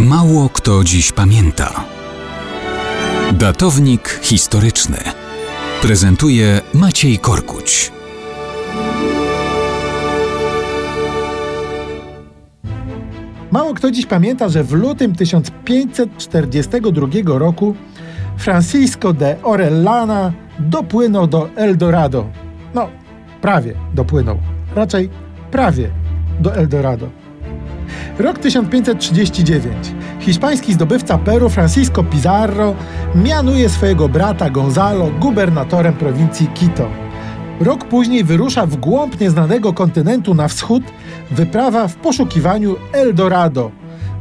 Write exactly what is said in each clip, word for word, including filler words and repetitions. Mało kto dziś pamięta. Datownik historyczny prezentuje Maciej Korkuć. Mało kto dziś pamięta, że w lutym tysiąc pięćset czterdziestego drugiego roku Francisco de Orellana dopłynął do El Dorado. No, prawie dopłynął. Raczej prawie do El Dorado. Rok tysiąc pięćset trzydziesty dziewiąty. Hiszpański zdobywca Peru Francisco Pizarro mianuje swojego brata Gonzalo gubernatorem prowincji Quito. Rok później wyrusza w głąb nieznanego kontynentu na wschód wyprawa w poszukiwaniu El Dorado,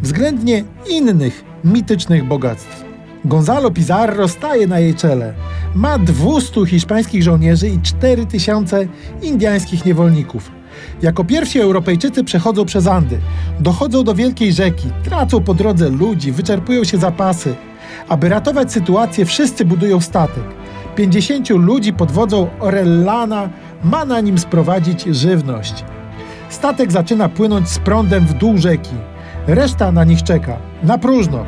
względnie innych mitycznych bogactw. Gonzalo Pizarro staje na jej czele. Ma dwustu hiszpańskich żołnierzy i cztery tysiące indiańskich niewolników. Jako pierwsi Europejczycy przechodzą przez Andy, dochodzą do wielkiej rzeki, tracą po drodze ludzi, wyczerpują się zapasy. Aby ratować sytuację, wszyscy budują statek. pięćdziesięciu ludzi pod wodzą Orellana ma na nim sprowadzić żywność. Statek zaczyna płynąć z prądem w dół rzeki. Reszta na nich czeka, na próżno.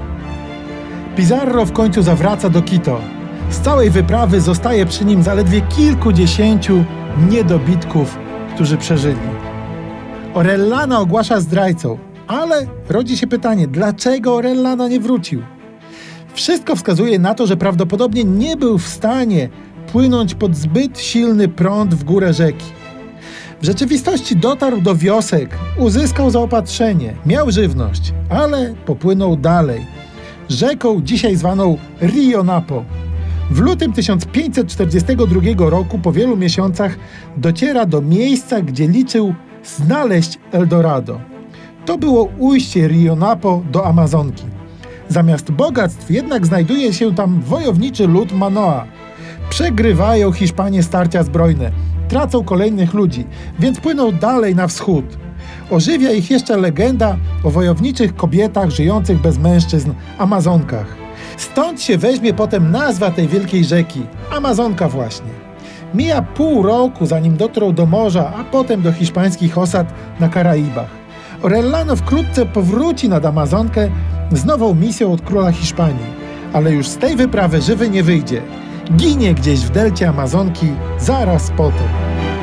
Pizarro w końcu zawraca do Quito. Z całej wyprawy zostaje przy nim zaledwie kilkudziesięciu niedobitków, którzy przeżyli. Orellana ogłasza zdrajcą, ale rodzi się pytanie, dlaczego Orellana nie wrócił? Wszystko wskazuje na to, że prawdopodobnie nie był w stanie płynąć pod zbyt silny prąd w górę rzeki. W rzeczywistości dotarł do wiosek, uzyskał zaopatrzenie, miał żywność, ale popłynął dalej. Rzeką dzisiaj zwaną Rio Napo. W lutym tysiąc pięćset czterdziestego drugiego roku po wielu miesiącach dociera do miejsca, gdzie liczył znaleźć El Dorado. To było ujście Rio Napo do Amazonki. Zamiast bogactw jednak znajduje się tam wojowniczy lud Manoa. Przegrywają Hiszpanie starcia zbrojne, tracą kolejnych ludzi, więc płyną dalej na wschód. Ożywia ich jeszcze legenda o wojowniczych kobietach żyjących bez mężczyzn, Amazonkach. Stąd się weźmie potem nazwa tej wielkiej rzeki, Amazonka właśnie. Mija pół roku, zanim dotrą do morza, a potem do hiszpańskich osad na Karaibach. Orellano wkrótce powróci nad Amazonkę z nową misją od króla Hiszpanii. Ale już z tej wyprawy żywy nie wyjdzie. Ginie gdzieś w delcie Amazonki zaraz potem.